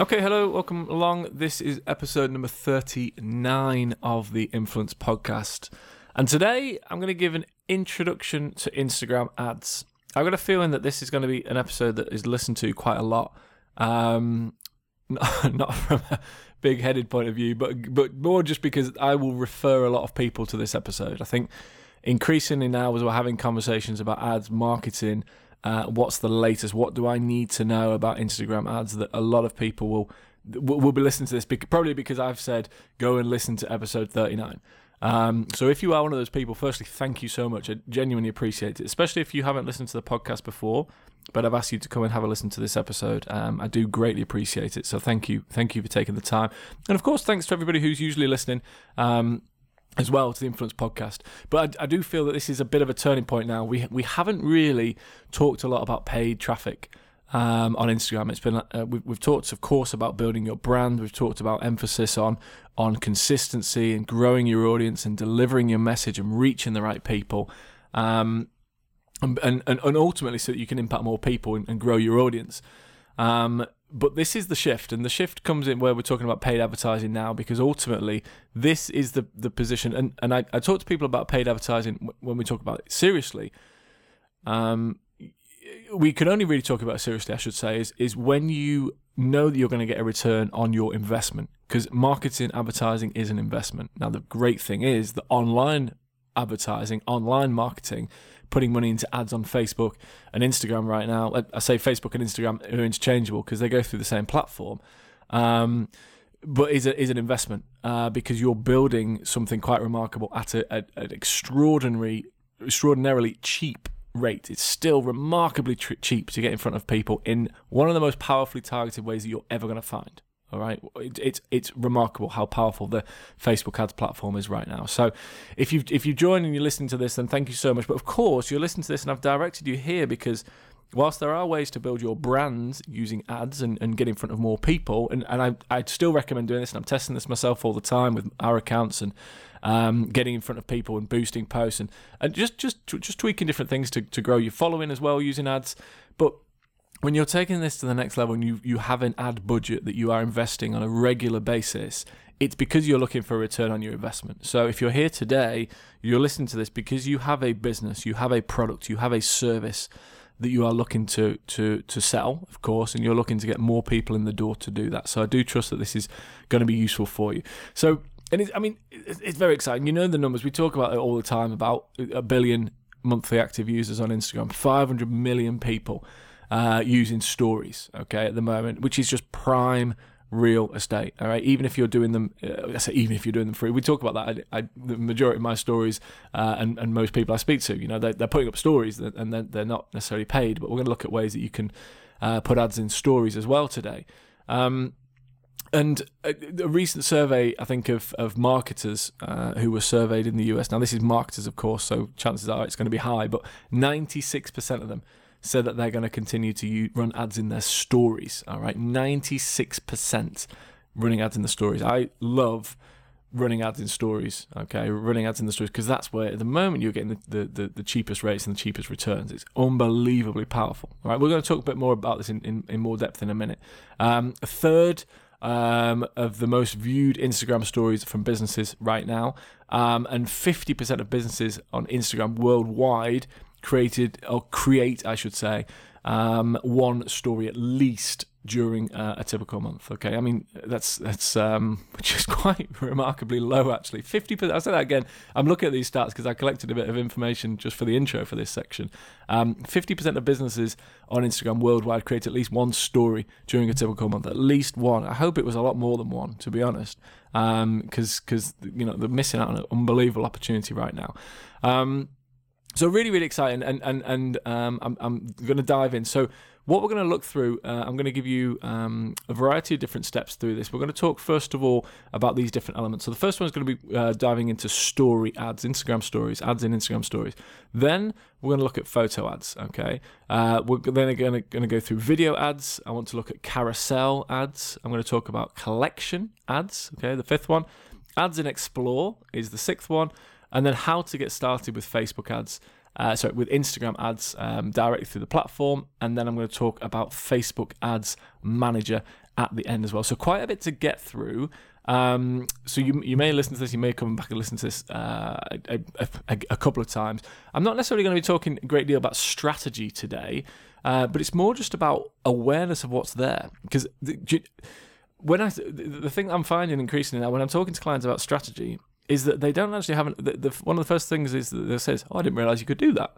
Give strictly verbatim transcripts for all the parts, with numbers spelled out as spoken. Okay, hello, welcome along. This is episode number thirty-nine of the Influence Podcast. And today I'm going to give an introduction to Instagram ads. I've got a feeling that this is going to be an episode that is listened to quite a lot. Um, not, not from a big-headed point of view, but, but more just because I will refer a lot of people to this episode. I think increasingly now as we're having conversations about ads, marketing, Uh, what's the latest? What do I need to know about Instagram ads? That a lot of people will will be listening to this, probably because I've said go and listen to episode thirty-nine. Um, so if you are one of those people, firstly, thank you so much. I genuinely appreciate it, especially if you haven't listened to the podcast before. But I've asked you to come and have a listen to this episode. Um, I do greatly appreciate it. So thank you, thank you for taking the time, and of course, thanks to everybody who's usually listening. Um, as well to the Influence Podcast. But I, I do feel that this is a bit of a turning point now. We we haven't really talked a lot about paid traffic um, on Instagram. It's been uh, we've, we've talked, of course, about building your brand. We've talked about emphasis on on consistency and growing your audience and delivering your message and reaching the right people. Um, and, and, and ultimately so that you can impact more people and, and grow your audience. Um, But this is the shift, and the shift comes in where we're talking about paid advertising now, because ultimately this is the the position. And, and I, I talk to people about paid advertising when we talk about it seriously. Um, we can only really talk about it seriously, I should say, is, is when you know that you're going to get a return on your investment, because marketing, advertising is an investment. Now, the great thing is that online advertising, online marketing, putting money into ads on Facebook and Instagram right now. I say Facebook and Instagram are interchangeable because they go through the same platform, um, but is a, is an investment uh, because you're building something quite remarkable at a, a, an extraordinary, extraordinarily cheap rate. It's still remarkably tr- cheap to get in front of people in one of the most powerfully targeted ways that you're ever going to find. All right, it, it's it's remarkable how powerful the Facebook ads platform is right now. So, if you if you join and you're listening to this, then thank you so much. But of course, you're listening to this, and I've directed you here because whilst there are ways to build your brand using ads and, and get in front of more people, and and I I'd still recommend doing this, and I'm testing this myself all the time with our accounts and um, getting in front of people and boosting posts and and just just just tweaking different things to to grow your following as well using ads, but. When you're taking this to the next level and you, you have an ad budget that you are investing on a regular basis, it's because you're looking for a return on your investment. So if you're here today, you're listening to this because you have a business, you have a product, you have a service that you are looking to to to sell, of course, and you're looking to get more people in the door to do that. So I do trust that this is going to be useful for you. So, and it's, I mean, it's very exciting. You know the numbers. We talk about it all the time, about a billion monthly active users on Instagram, five hundred million people. Uh, using stories, okay, at the moment, which is just prime real estate, all right? Even if you're doing them, uh, I say even if you're doing them free, we talk about that. I, I, the majority of my stories uh, and, and most people I speak to, you know, they, they're putting up stories that, and they're, they're not necessarily paid, but we're going to look at ways that you can uh, put ads in stories as well today. Um, and a, a recent survey, I think, of, of marketers uh, who were surveyed in the U S. Now, this is marketers, of course, so chances are it's going to be high, but ninety-six percent of them said that they're going to continue to use, run ads in their stories, all right? ninety-six percent running ads in the stories. I love running ads in stories, okay? Running ads in the stories, because that's where, at the moment, you're getting the, the, the cheapest rates and the cheapest returns. It's unbelievably powerful, all right? We're going to talk a bit more about this in, in, in more depth in a minute. Um, a third um, of the most viewed Instagram stories from businesses right now, um, and fifty percent of businesses on Instagram worldwide created, or create, I should say, um, one story at least during uh, a typical month, okay? I mean, that's that's um, which is quite remarkably low, actually. fifty percent, I'll say that again. I'm looking at these stats because I collected a bit of information just for the intro for this section. Um, fifty percent of businesses on Instagram worldwide create at least one story during a typical month, at least one. I hope it was a lot more than one, to be honest, because, um, because you know, they're missing out on an unbelievable opportunity right now. Um, so really, really exciting, and, and, and um, I'm, I'm going to dive in. So what we're going to look through, uh, I'm going to give you um, a variety of different steps through this. We're going to talk, first of all, about these different elements. So the first one is going to be uh, diving into story ads, Instagram stories, ads in Instagram stories. Then we're going to look at photo ads, okay? Uh, we're then going to, going to go through video ads. I want to look at carousel ads. I'm going to talk about collection ads, okay, the fifth one. Ads in Explore is the sixth one. And then how to get started with Facebook ads. Uh, sorry, with Instagram ads um, directly through the platform. And then I'm going to talk about Facebook Ads Manager at the end as well. So quite a bit to get through. Um, so you you may listen to this, you may come back and listen to this uh, a, a, a couple of times. I'm not necessarily going to be talking a great deal about strategy today, uh, but it's more just about awareness of what's there. Because the, when I the thing I'm finding increasingly now, when I'm talking to clients about strategy, is that they don't actually have, the, the, one of the first things is that they say, oh, I didn't realise you could do that.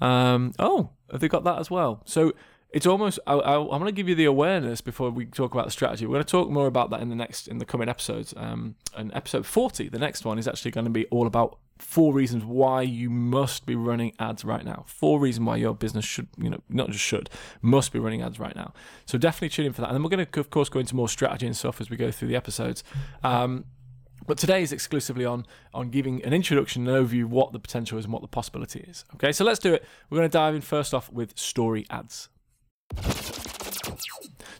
Um, oh, have they got that as well? So it's almost, I, I, I'm going to give you the awareness before we talk about the strategy. We're going to talk more about that in the next, in the coming episodes. Um, and episode forty, the next one, is actually going to be all about four reasons why you must be running ads right now. Four reasons why your business should, you know, not just should, must be running ads right now. So definitely tune in for that. And then we're going to, of course, go into more strategy and stuff as we go through the episodes. Um, But today is exclusively on on giving an introduction and overview of what the potential is and what the possibility is. Okay, so let's do it. We're going to dive in first off with story ads.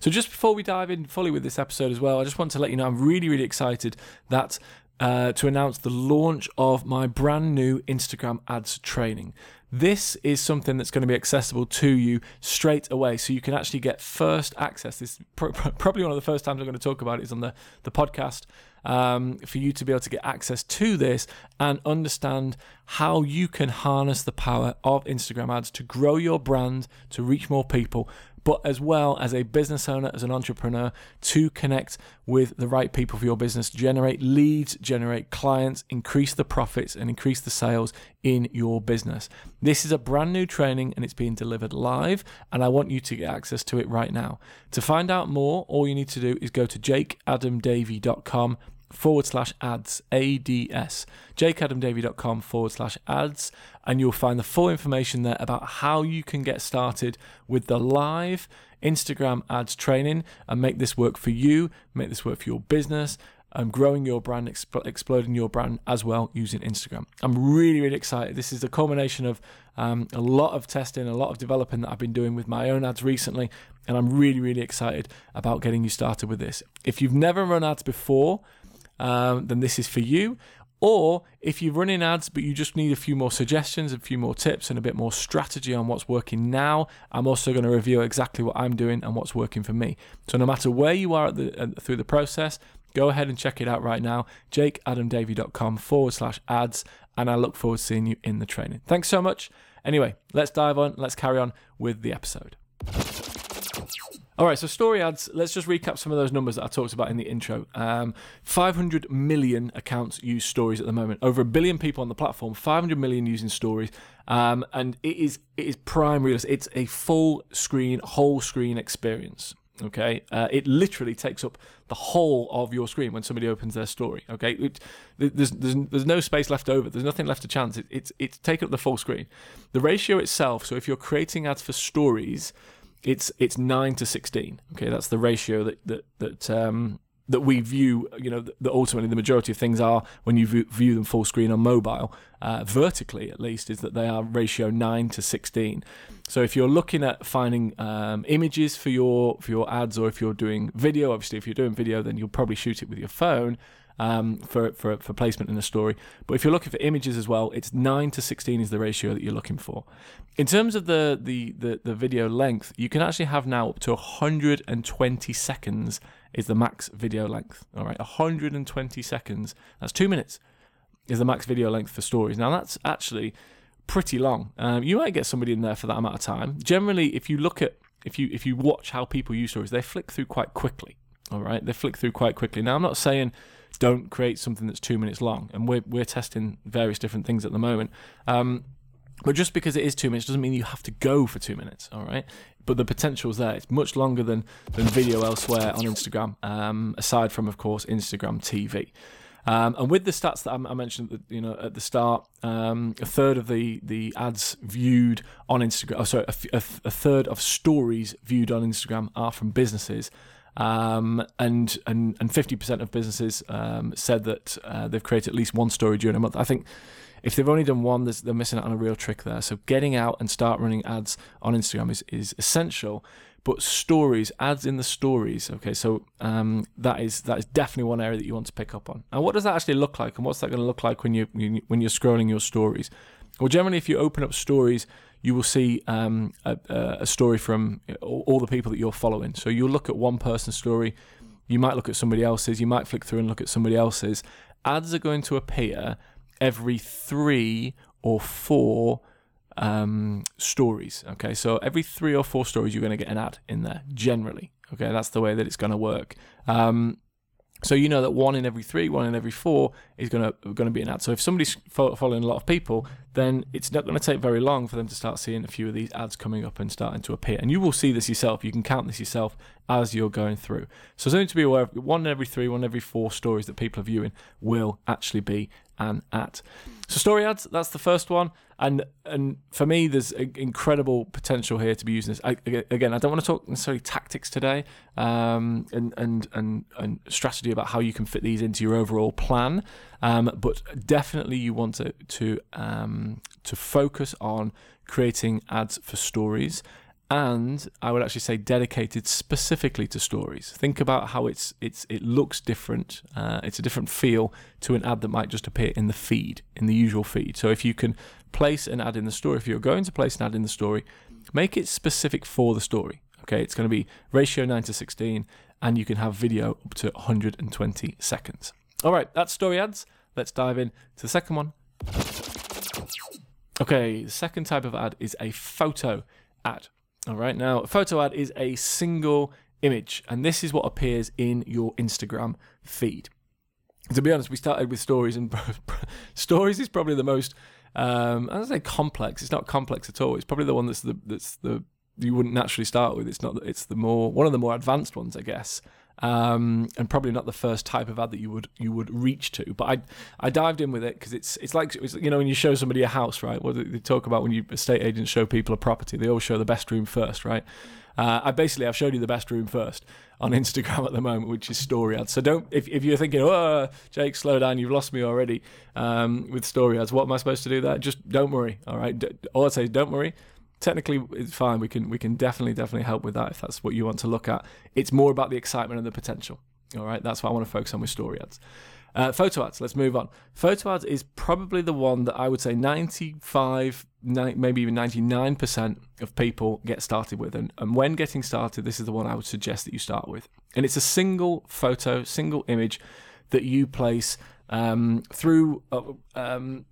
So just before we dive in fully with this episode as well, I just want to let you know I'm really, really excited that uh, to announce the launch of my brand new Instagram ads training. This is something that's going to be accessible to you straight away, so you can actually get first access. This is pr- pr- probably one of the first times I'm going to talk about it is on the, the podcast. Um, for you to be able to get access to this and understand how you can harness the power of Instagram ads to grow your brand, to reach more people, but as well as a business owner, as an entrepreneur, to connect with the right people for your business, generate leads, generate clients, increase the profits and increase the sales in your business. This is a brand new training and it's being delivered live, and I want you to get access to it right now. To find out more, all you need to do is go to jake adam davey dot com forward slash ads, A D S, jake adam davey dot com forward slash ads, and you'll find the full information there about how you can get started with the live Instagram ads training and make this work for you, make this work for your business, and growing your brand, exp- exploding your brand as well using Instagram. I'm really, really excited. This is the culmination of um, a lot of testing, a lot of developing that I've been doing with my own ads recently, and I'm really, really excited about getting you started with this. If you've never run ads before, Um, then this is for you. Or if you're running ads but you just need a few more suggestions, a few more tips and a bit more strategy on what's working now, I'm also going to review exactly what I'm doing and what's working for me. So no matter where you are at the, uh, through the process, go ahead and check it out right now, jake adam davey dot com forward slash ads, and I look forward to seeing you in the training. Thanks so much. Anyway, let's dive on, let's carry on with the episode. All right, so story ads, let's just recap some of those numbers that I talked about in the intro. Um, five hundred million accounts use stories at the moment. Over a billion people on the platform, five hundred million using stories. Um, and it is it is prime real estate. It's a full screen, whole screen experience, okay? Uh, it literally takes up the whole of your screen when somebody opens their story, okay? It, there's, there's there's no space left over. There's nothing left to chance. It, it's it's take up the full screen. The ratio itself, so if you're creating ads for stories, It's it's nine to sixteen. Okay, that's the ratio that that that um, that we view. You know, that ultimately the majority of things are when you view, view them full screen on mobile, uh, vertically at least, is that they are ratio nine to sixteen. So if you're looking at finding um, images for your for your ads, or if you're doing video, obviously if you're doing video, then you'll probably shoot it with your phone. um, for, for, for placement in a story. But if you're looking for images as well, it's nine to sixteen is the ratio that you're looking for. In terms of the, the, the, the video length, you can actually have now up to one hundred twenty seconds is the max video length. All right, one hundred twenty seconds, that's two minutes, is the max video length for stories. Now that's actually pretty long. Um, you might get somebody in there for that amount of time. Generally, if you look at, if you if you watch how people use stories, they flick through quite quickly. All right, they flick through quite quickly. Now, I'm not saying don't create something that's two minutes long, and we're we're testing various different things at the moment. Um, but just because it is two minutes doesn't mean you have to go for two minutes. All right, but the potential's there. It's much longer than than video elsewhere on Instagram. Um, aside from, of course, Instagram T V. Um, and with the stats that I mentioned, you know, at the start, um, a third of the, the ads viewed on Instagram, oh, sorry, a, a, a third of stories viewed on Instagram are from businesses, um, and and and fifty percent of businesses um, said that uh, they've created at least one story during a month. I think if they've only done one, they're missing out on a real trick there. So getting out and start running ads on Instagram is is essential. But stories, ads in the stories, okay, so um, that is that is definitely one area that you want to pick up on. And what does that actually look like, and what's that going to look like when you when you're scrolling your stories? Well, generally, if you open up stories, you will see um, a, a story from all the people that you're following. So you'll look at one person's story, you might look at somebody else's, you might flick through and look at somebody else's. Ads are going to appear every three or four um stories. Okay, so every three or four stories you're going to get an ad in there, generally. Okay, that's the way that it's going to work. Um so you know that one in every three, one in every four is going to going to be an ad. So if somebody's following a lot of people, then it's not going to take very long for them to start seeing a few of these ads coming up and starting to appear. And you will see this yourself, you can count this yourself as you're going through. So something to be aware of: one in every three, one in every four stories that people are viewing will actually be an ad. So story ads, that's the first one. And and for me, there's incredible potential here to be using this. I, again, I don't want to talk necessarily tactics today, um, and, and and and strategy about how you can fit these into your overall plan. Um, but definitely, you want to to um, to focus on creating ads for stories, and I would actually say dedicated specifically to stories. Think about how it's it's it looks different. Uh, it's a different feel to an ad that might just appear in the feed, in the usual feed. So if you can place an ad in the story, if you're going to place an ad in the story, make it specific for the story. Okay, it's going to be ratio nine to sixteen, and you can have video up to one hundred twenty seconds. All right, that's story ads. Let's dive in to the second one. Okay, the second type of ad is a photo ad. All right, now a photo ad is a single image, and this is what appears in your Instagram feed. To be honest, we started with stories, and stories is probably the most, um, I don't say complex, it's not complex at all. It's probably the one that's the, that's the you wouldn't naturally start with. It's not, it's the more, one of the more advanced ones, I guess. Um, and probably not the first type of ad that you would you would reach to, but I I dived in with it because it's it's like it's, you know, when you show somebody a house, right? What they talk about when you estate agents show people a property, they always show the best room first, right? Uh, I basically I've showed you the best room first on Instagram at the moment, which is story ads. So don't if if you're thinking, oh Jake, slow down, you've lost me already um, with story ads. What am I supposed to do there? Just don't worry, all right? All I say is don't worry. Technically, it's fine. We can we can definitely definitely help with that if that's what you want to look at. It's more about the excitement and the potential. All right, that's what I want to focus on with story ads. Uh, photo ads. Let's move on. Photo ads is probably the one that I would say ninety-five, maybe even ninety-nine percent of people get started with. And, and when getting started, this is the one I would suggest that you start with. And it's a single photo, single image that you place um, through. Uh, um,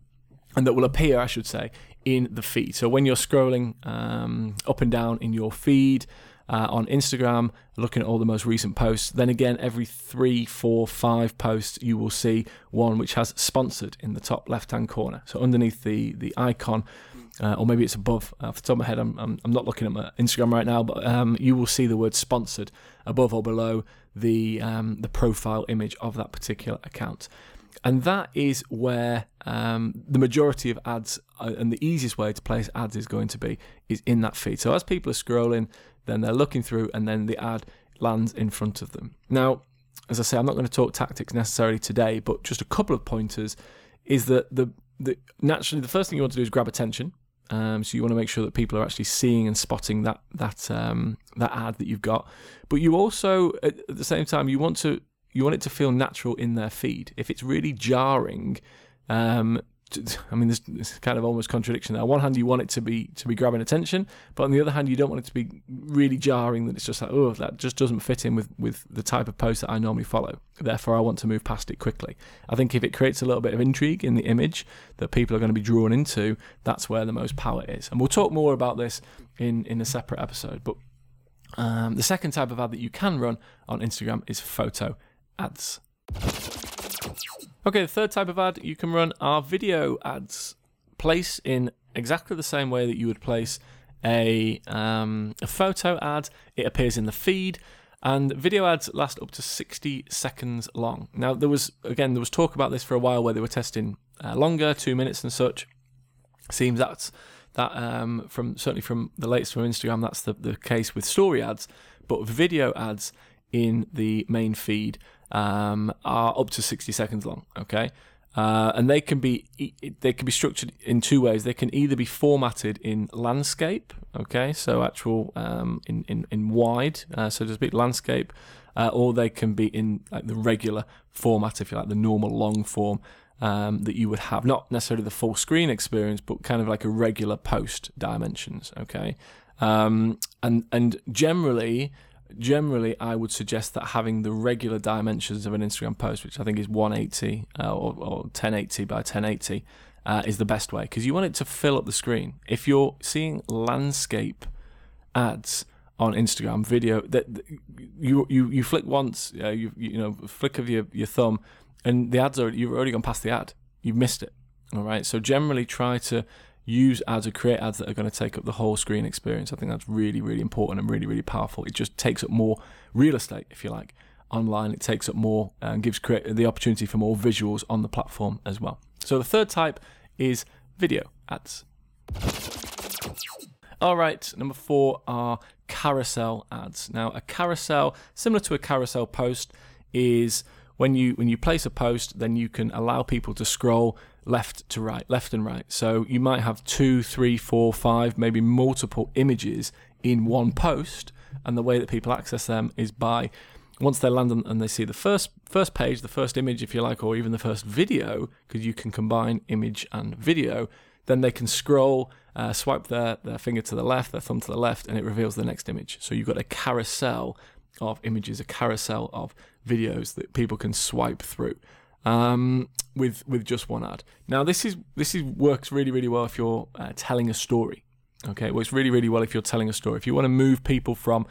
and that will appear, I should say, in the feed. So when you're scrolling um, up and down in your feed uh, on Instagram, looking at all the most recent posts, then again, every three, four, five posts, you will see one which has sponsored in the top left-hand corner. So underneath the, the icon, uh, or maybe it's above, uh, off the top of my head, I'm, I'm, I'm not looking at my Instagram right now, but um, you will see the word sponsored above or below the um, the profile image of that particular account. And that is where um, the majority of ads uh, and the easiest way to place ads is going to be is in that feed. So as people are scrolling, then they're looking through, and then the ad lands in front of them. Now, as I say, I'm not going to talk tactics necessarily today, but just a couple of pointers is that the, the naturally the first thing you want to do is grab attention. Um, so you want to make sure that people are actually seeing and spotting that that um, that ad that you've got. But you also, at the same time, you want to you want it to feel natural in their feed. If it's really jarring, um, I mean, there's, there's kind of almost contradiction there. On one hand, you want it to be to be grabbing attention, but on the other hand, you don't want it to be really jarring that it's just like, oh, that just doesn't fit in with, with the type of post that I normally follow. Therefore, I want to move past it quickly. I think if it creates a little bit of intrigue in the image that people are going to be drawn into, that's where the most power is. And we'll talk more about this in, in a separate episode. But um, the second type of ad that you can run on Instagram is photo ads. Okay, the third type of ad you can run are video ads. Place in exactly the same way that you would place a, um, a photo ad. It appears in the feed, and video ads last up to sixty seconds long. Now, there was, again, there was talk about this for a while where they were testing uh, longer, two minutes and such. Seems that's, that um, from certainly from the latest from Instagram, that's the, the case with story ads, but video ads in the main feed Um, are up to sixty seconds long, okay? Uh, and they can be they can be structured in two ways. They can either be formatted in landscape, okay, so actual um, in, in, in wide, uh, so to speak, landscape, uh, or they can be in like the regular format, if you like, the normal long form um, that you would have. Not necessarily the full screen experience, but kind of like a regular post dimensions, okay? Um, and and generally... Generally, I would suggest that having the regular dimensions of an Instagram post, which I think is one eighty uh, or, or ten eighty by ten eighty, uh, is the best way, because you want it to fill up the screen. If you're seeing landscape ads on Instagram video, that, that you, you you flick once, uh, you you know, flick of your, your thumb, and the ads are you've already gone past the ad. You've missed it. All right. So generally, try to use ads or create ads that are going to take up the whole screen experience. I think that's really, really important and really, really powerful. It just takes up more real estate, if you like. Online, it takes up more and gives create the opportunity for more visuals on the platform as well. So the third type is video ads. All right, number four are carousel ads. Now, a carousel, similar to a carousel post, is when you when you place a post, then you can allow people to scroll left to right, left and right. So you might have two, three, four, five, maybe multiple images in one post, and the way that people access them is by, once they land on, and they see the first first page, the first image, if you like, or even the first video, because you can combine image and video, then they can scroll, uh, swipe their, their finger to the left, their thumb to the left, and it reveals the next image. So you've got a carousel of images, a carousel of videos that people can swipe through. Um, with with just one ad. Now this is this is works really really well if you're uh, telling a story. Okay, it works really really well if you're telling a story. If you want to move people from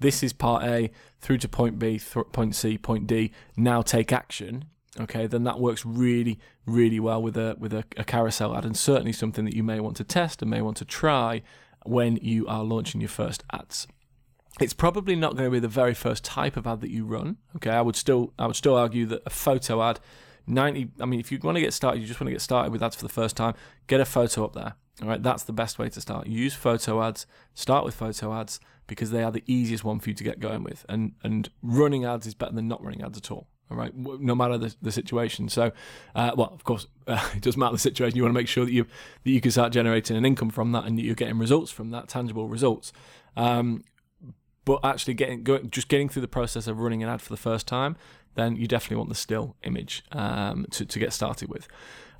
this is part A through to point B, th- point C, point D. Now take action. Okay, then that works really really well with a with a, a carousel ad, and certainly something that you may want to test and may want to try when you are launching your first ads. It's probably not going to be the very first type of ad that you run. Okay, I would still I would still argue that a photo ad, ninety. I mean, if you want to get started, you just want to get started with ads for the first time. Get a photo up there. All right, that's the best way to start. Use photo ads. Start with photo ads because they are the easiest one for you to get going with. And and running ads is better than not running ads at all. All right, no matter the, the situation. So, uh, well, of course, uh, it doesn't matter the situation. You want to make sure that you that you can start generating an income from that and that you're getting results from that, tangible results. Um, But actually, getting going, just getting through the process of running an ad for the first time, then you definitely want the still image um, to to get started with.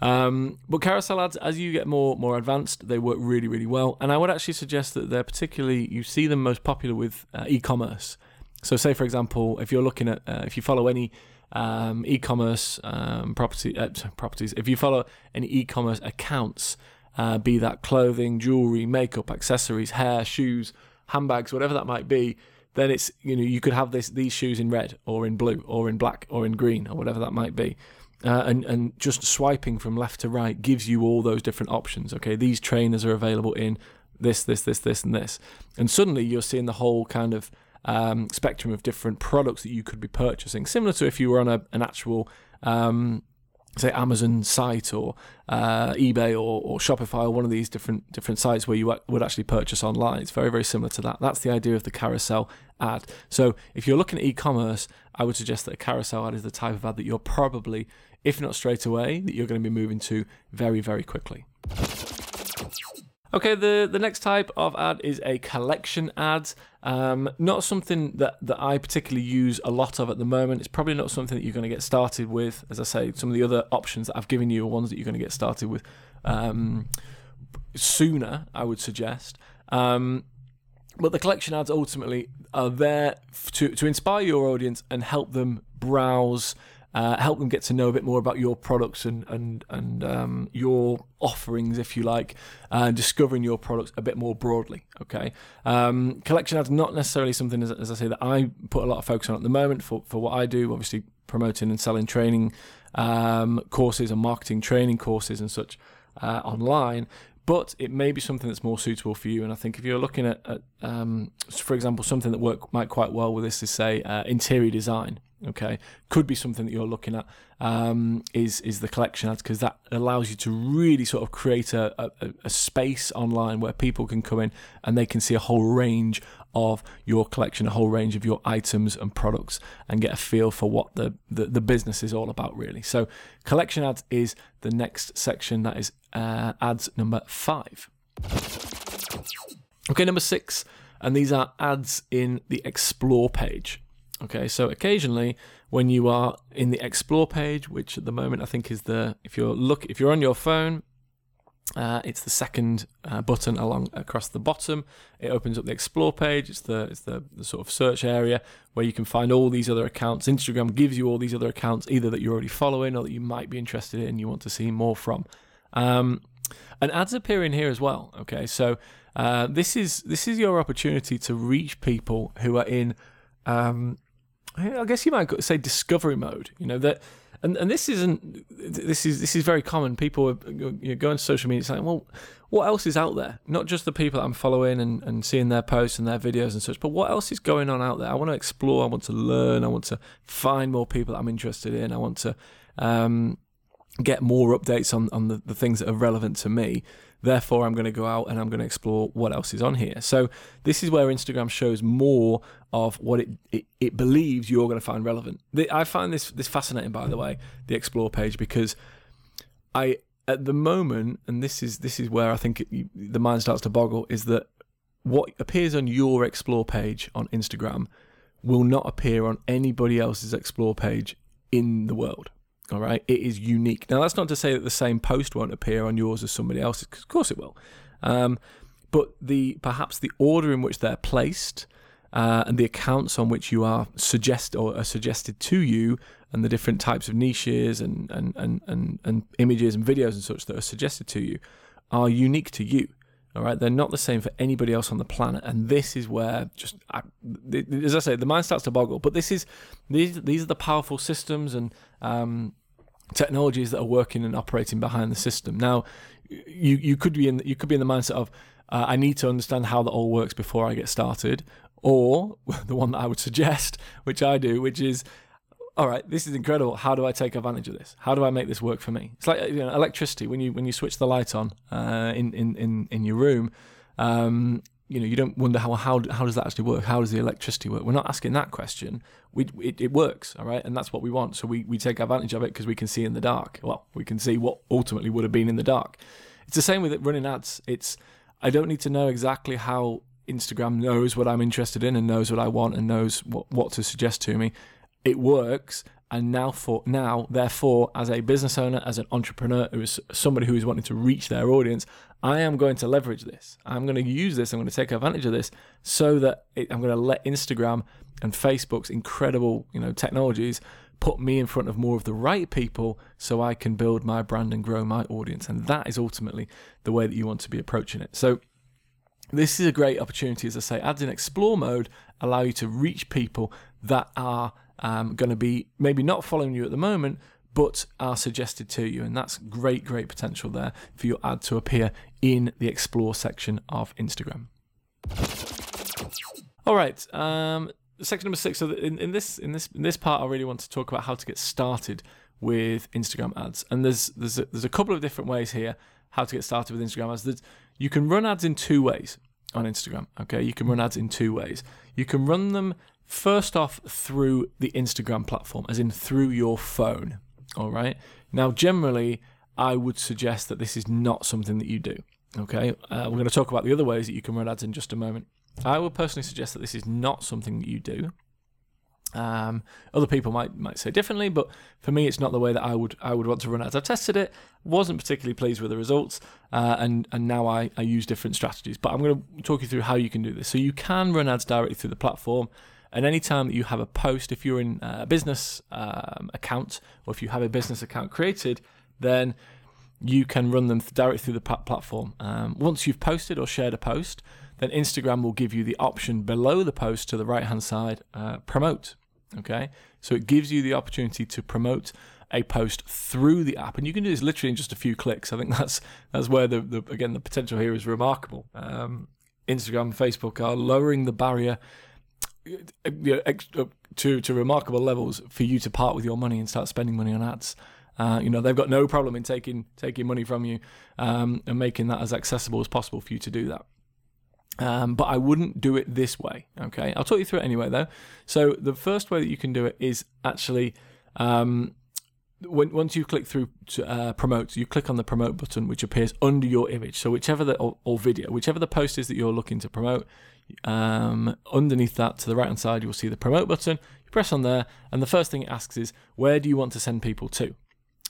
Um, but carousel ads, as you get more more advanced, they work really really well. And I would actually suggest that they're particularly you see them most popular with uh, e-commerce. So, say for example, if you're looking at uh, if you follow any um, e-commerce um, property uh, properties, if you follow any e-commerce accounts, uh, be that clothing, jewelry, makeup, accessories, hair, shoes, handbags, whatever that might be, then it's, you know, you could have this these shoes in red or in blue or in black or in green or whatever that might be, uh, and and just swiping from left to right gives you all those different options. Okay, these trainers are available in this, this, this, this, and this, and suddenly you're seeing the whole kind of um, spectrum of different products that you could be purchasing. Similar to if you were on a, an actual um, say Amazon site or uh, eBay or, or Shopify or one of these different different sites where you w- would actually purchase online. It's very, very similar to that. That's the idea of the carousel ad. So if you're looking at e-commerce, I would suggest that a carousel ad is the type of ad that you're probably, if not straight away, that you're going to be moving to very, very quickly. Okay, the, the next type of ad is a collection ad. Um, not something that, that I particularly use a lot of at the moment. It's probably not something that you're going to get started with. As I say, some of the other options that I've given you are ones that you're going to get started with um, sooner, I would suggest. Um, but the collection ads ultimately are there to, to inspire your audience and help them browse, Uh, help them get to know a bit more about your products and and and um, your offerings, if you like, uh, discovering your products a bit more broadly. Okay, um, collection ads not necessarily something, as, as I say, that I put a lot of focus on at the moment for for what I do. Obviously, promoting and selling training um, courses and marketing training courses and such uh, online. But it may be something that's more suitable for you. And I think if you're looking at, at um, for example, something that work might quite well with this is, say, uh, interior design. Okay, could be something that you're looking at um, is is the collection ads, because that allows you to really sort of create a, a, a space online where people can come in and they can see a whole range of your collection, a whole range of your items and products, and get a feel for what the, the, the business is all about, really. So collection ads is the next section. That is uh, ads number five. Okay, number six, and these are ads in the Explore page. Okay, so occasionally when you are in the Explore page, which at the moment I think is the, if you're look, if you're on your phone, uh, it's the second uh, button along across the bottom. It opens up the Explore page. It's the it's the, the sort of search area where you can find all these other accounts. Instagram gives you all these other accounts, either that you're already following or that you might be interested in and you want to see more from. Um, and ads appear in here as well. Okay, so uh, this is this is your opportunity to reach people who are in. Um, I guess you might say discovery mode, you know, that, and, and this isn't, this is, this is very common. People are, you know, going to social media saying, well, what else is out there? Not just the people that I'm following and, and seeing their posts and their videos and such, but what else is going on out there? I want to explore. I want to learn. I want to find more people that I'm interested in. I want to, um, get more updates on, on the, the things that are relevant to me. Therefore, I'm going to go out and I'm going to explore what else is on here. So this is where Instagram shows more of what it, it, it believes you're going to find relevant. The, I find this this fascinating, by the way, the Explore page, because I, at the moment, and this is this is where I think it, you, the mind starts to boggle, is that what appears on your Explore page on Instagram will not appear on anybody else's Explore page in the world. All right, it is unique. Now, that's not to say that the same post won't appear on yours as somebody else's, because of course it will. Um, but the perhaps the order in which they're placed uh, and the accounts on which you are suggest or are suggested to you, and the different types of niches and and and and, and images and videos and such that are suggested to you are unique to you. All right, they're not the same for anybody else on the planet, and this is where, just I, as I say, the mind starts to boggle. But this is these these are the powerful systems and um, technologies that are working and operating behind the system. Now, you you could be in you could be in the mindset of uh, I need to understand how that all works before I get started, or the one that I would suggest, which I do, which is, all right, this is incredible. How do I take advantage of this? How do I make this work for me? It's like, you know, electricity. When you when you switch the light on uh, in, in, in, in your room, um, you know, you don't wonder how how how does that actually work? How does the electricity work? We're not asking that question. We it, it works, all right, and that's what we want. So we, we take advantage of it because we can see in the dark. Well, we can see what ultimately would have been in the dark. It's the same with running ads. It's I don't need to know exactly how Instagram knows what I'm interested in and knows what I want and knows what, what to suggest to me. It works, and now, for now, therefore, as a business owner, as an entrepreneur, who is somebody who is wanting to reach their audience, I am going to leverage this. I'm going to use this. I'm going to take advantage of this, so that it, I'm going to let Instagram and Facebook's incredible, you know, technologies put me in front of more of the right people, so I can build my brand and grow my audience. And that is ultimately the way that you want to be approaching it. So this is a great opportunity, as I say. Ads in Explore mode allow you to reach people that are Um, going to be maybe not following you at the moment, but are suggested to you, and that's great, great potential there for your ad to appear in the Explore section of Instagram. All right, um, section number six. So in, in this in this in this part, I really want to talk about how to get started with Instagram ads, and there's there's a, there's a couple of different ways here how to get started with Instagram ads. There's, you can run ads in two ways on Instagram. Okay, you can run ads in two ways. You can run them. First off, through the Instagram platform, as in through your phone, all right? Now, generally, I would suggest that this is not something that you do, Okay, uh, we're going to talk about the other ways that you can run ads in just a moment. I would personally suggest that this is not something that you do. Um, other people might might say differently, but for me, it's not the way that I would I would want to run ads. I've tested it, wasn't particularly pleased with the results, uh, and and now I, I use different strategies. But I'm going to talk you through how you can do this. So you can run ads directly through the platform, and any time that you have a post, if you're in a business um, account or if you have a business account created, then you can run them directly through the platform. Um, once you've posted or shared a post, then Instagram will give you the option below the post to the right-hand side, uh, promote. Okay, so it gives you the opportunity to promote a post through the app, and you can do this literally in just a few clicks. I think that's that's where the, the again the potential here is remarkable. Um, Instagram and Facebook are lowering the barrier to to remarkable levels for you to part with your money and start spending money on ads. Uh, you know, they've got no problem in taking taking money from you um, and making that as accessible as possible for you to do that. Um, but I wouldn't do it this way, okay? I'll talk you through it anyway, though. So the first way that you can do it is actually, um, when, once you click through to, uh, promote, you click on the promote button, which appears under your image. So whichever the, or, or video, whichever the post is that you're looking to promote, um, underneath that to the right-hand side, you'll see the promote button. You press on there, and the first thing it asks is, where do you want to send people to?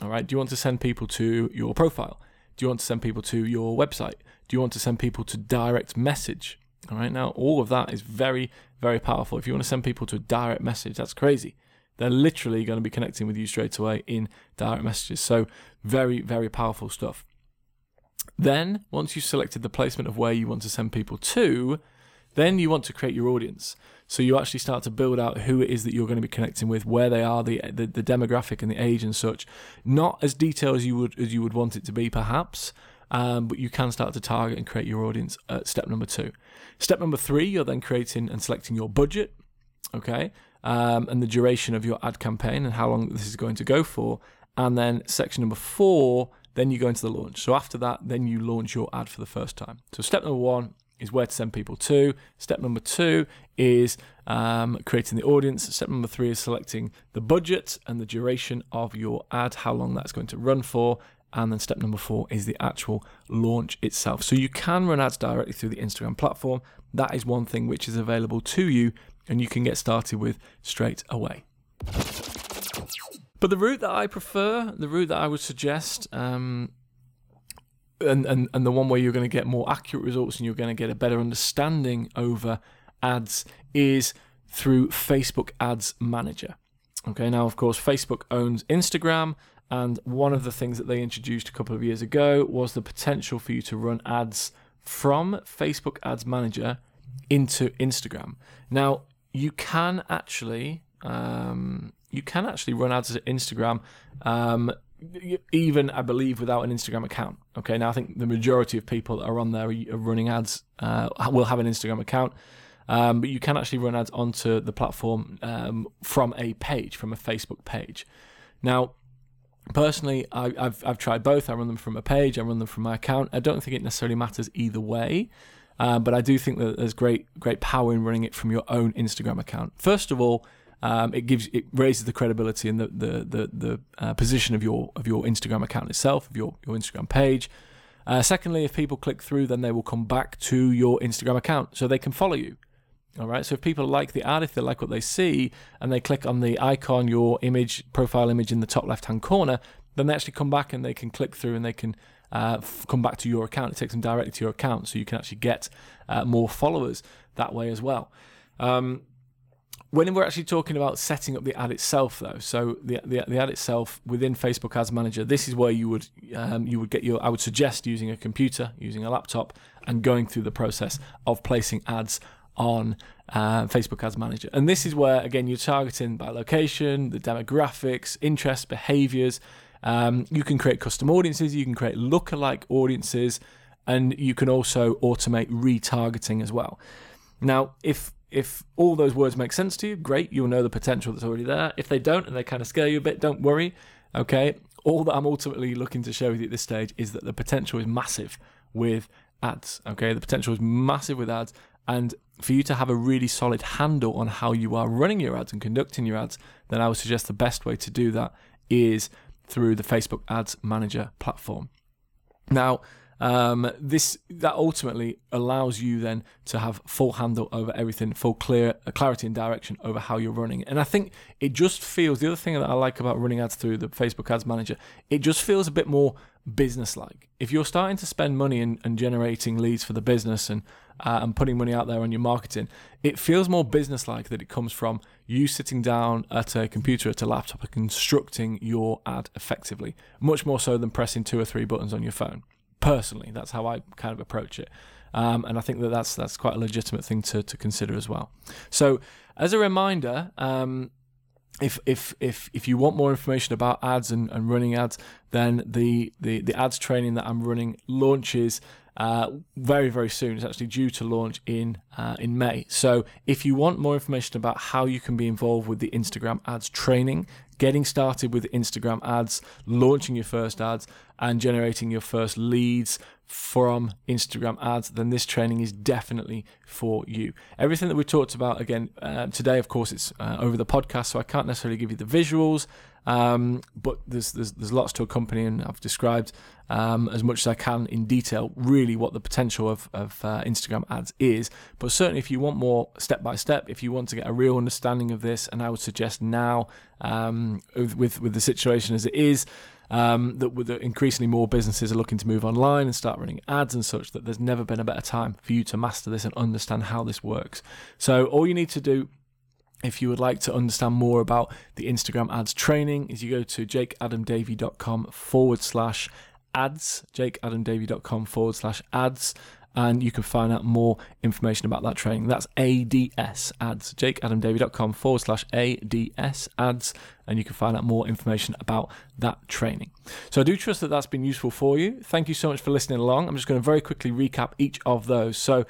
All right, do you want to send people to your profile? Do you want to send people to your website? Do you want to send people to direct message? All right, now all of that is very, very powerful. If you want to send people to a direct message, that's crazy. They're literally going to be connecting with you straight away in direct messages. So very, very powerful stuff. Then once you've selected the placement of where you want to send people to, then you want to create your audience. So you actually start to build out who it is that you're going to be connecting with, where they are, the the, the demographic and the age and such. Not as detailed as you would as you would want it to be, perhaps, um, but you can start to target and create your audience at step number two. Step number three, you're then creating and selecting your budget, okay, um, and the duration of your ad campaign and how long this is going to go for. And then section number four, then you go into the launch. So after that, then you launch your ad for the first time. So step number one is where to send people to. Step number two is um, creating the audience. Step number three is selecting the budget and the duration of your ad, how long that's going to run for. And then step number four is the actual launch itself. So you can run ads directly through the Instagram platform. That is one thing which is available to you and you can get started with straight away. But the route that I prefer, the route that I would suggest, um, And, and and the one where you're going to get more accurate results and you're going to get a better understanding over ads is through Facebook Ads Manager. Okay, now of course Facebook owns Instagram, and one of the things that they introduced a couple of years ago was the potential for you to run ads from Facebook Ads Manager into Instagram. Now you can actually um, you can actually run ads to Instagram. Um, Even, I believe, without an Instagram account. Okay, now I think the majority of people that are on there are running ads uh, will have an Instagram account, um, but you can actually run ads onto the platform um, from a page, from a Facebook page. Now, personally, I, I've I've tried both. I run them from a page. I run them from my account. I don't think it necessarily matters either way, uh, but I do think that there's great great power in running it from your own Instagram account. First of all, Um, it gives it raises the credibility and the the the, the uh, position of your of your Instagram account itself, of your, your Instagram page. Uh, secondly, if people click through, then they will come back to your Instagram account, so they can follow you. All right. So if people like the ad, if they like what they see, and they click on the icon, your image, profile image in the top left-hand corner, then they actually come back and they can click through and they can uh, f- come back to your account. It takes them directly to your account, so you can actually get uh, more followers that way as well. Um, When we're actually talking about setting up the ad itself, though, so the the, the ad itself within Facebook Ads Manager, this is where you would um, you would get your. I would suggest using a computer, using a laptop, and going through the process of placing ads on uh, Facebook Ads Manager. And this is where again you're targeting by location, the demographics, interests, behaviors. Um, you can create custom audiences. You can create lookalike audiences, and you can also automate retargeting as well. Now, if If all those words make sense to you, great, you'll know the potential that's already there. If they don't and they kind of scare you a bit, don't worry, okay? All that I'm ultimately looking to share with you at this stage is that the potential is massive with ads, okay? The potential is massive with ads, and for you to have a really solid handle on how you are running your ads and conducting your ads, then I would suggest the best way to do that is through the Facebook Ads Manager platform. Now, Um, this that ultimately allows you then to have full handle over everything, full clear uh, clarity and direction over how you're running. And I think it just feels, the other thing that I like about running ads through the Facebook Ads Manager, it just feels a bit more business-like. If you're starting to spend money and, and generating leads for the business and uh, and putting money out there on your marketing, it feels more business-like that it comes from you sitting down at a computer, at a laptop, and constructing your ad effectively, much more so than pressing two or three buttons on your phone. Personally, that's how I kind of approach it. Um, and I think that that's, that's quite a legitimate thing to, to consider as well. So as a reminder, um, if, if, if, if you want more information about ads and, and running ads, then the, the, the ads training that I'm running launches uh, very, very soon. It's actually due to launch in, uh, in May. So if you want more information about how you can be involved with the Instagram ads training, getting started with Instagram ads, launching your first ads, and generating your first leads from Instagram ads, then this training is definitely for you. Everything that we talked about, again, uh, today, of course, it's uh, over the podcast, so I can't necessarily give you the visuals, um, but there's, there's there's lots to accompany, and I've described um, as much as I can in detail, really what the potential of, of uh, Instagram ads is. But certainly if you want more step-by-step, if you want to get a real understanding of this, and I would suggest now, um, with, with the situation as it is, Um, that, that increasingly more businesses are looking to move online and start running ads and such, that there's never been a better time for you to master this and understand how this works. So all you need to do, if you would like to understand more about the Instagram ads training, is you go to jakeadamdavey.com forward slash ads, jakeadamdavey.com forward slash ads, and you can find out more information about that training. That's A D S ads, jakeadamdavey.com forward slash A D S ads, and you can find out more information about that training. So I do trust that that's been useful for you. Thank you so much for listening along. I'm just going to very quickly recap each of those. So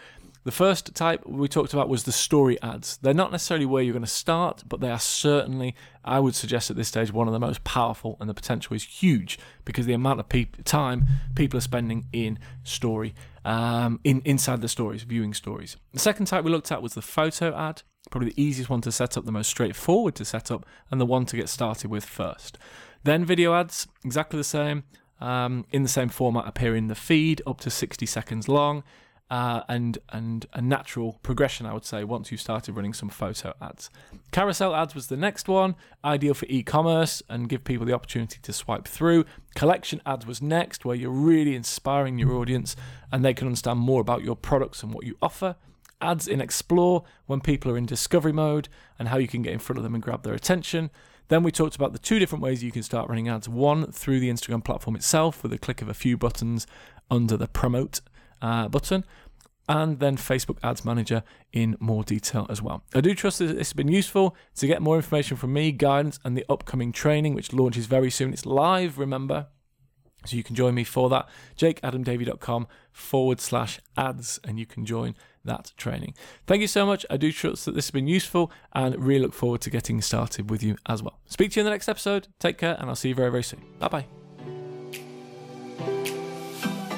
the first type we talked about was the story ads. They're not necessarily where you're going to start, but they are certainly, I would suggest at this stage, one of the most powerful, and the potential is huge because the amount of pe- time people are spending in story, um, in inside the stories, viewing stories. The second type we looked at was the photo ad, probably the easiest one to set up, the most straightforward to set up, and the one to get started with first. Then video ads, exactly the same, um, in the same format, appear in the feed, up to sixty seconds long. Uh, and and a natural progression, I would say, once you started running some photo ads. Carousel ads was the next one, ideal for e-commerce and give people the opportunity to swipe through. Collection ads was next, where you're really inspiring your audience and they can understand more about your products and what you offer. Ads in Explore, when people are in discovery mode and how you can get in front of them and grab their attention. Then we talked about the two different ways you can start running ads. One, through the Instagram platform itself with a click of a few buttons under the promote Uh, button, and then Facebook Ads Manager in more detail as well. I do trust that it's been useful. To get more information from me, guidance, and the upcoming training, which launches very soon, it's live, remember, so you can join me for that, jakeadamdavey.com forward slash ads, and you can join that training. Thank you so much. I do trust that this has been useful, and really look forward to getting started with you as well. Speak to you in the next episode. Take care, and I'll see you very, very soon. Bye-bye.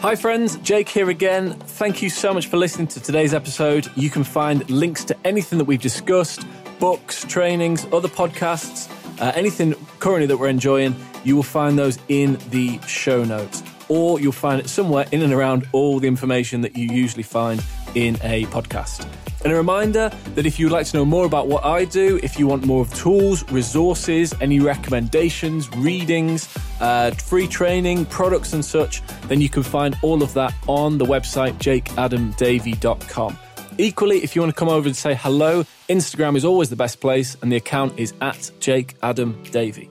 Hi friends, Jake here again. Thank you so much for listening to today's episode. You can find links to anything that we've discussed, books, trainings, other podcasts, uh, anything currently that we're enjoying, you will find those in the show notes, or you'll find it somewhere in and around all the information that you usually find in a podcast. And a reminder that if you'd like to know more about what I do, if you want more of tools, resources, any recommendations, readings, uh, free training, products and such, then you can find all of that on the website, jake adam davey dot com. Equally, if you want to come over and say hello, Instagram is always the best place, and the account is at jakeadamdavey.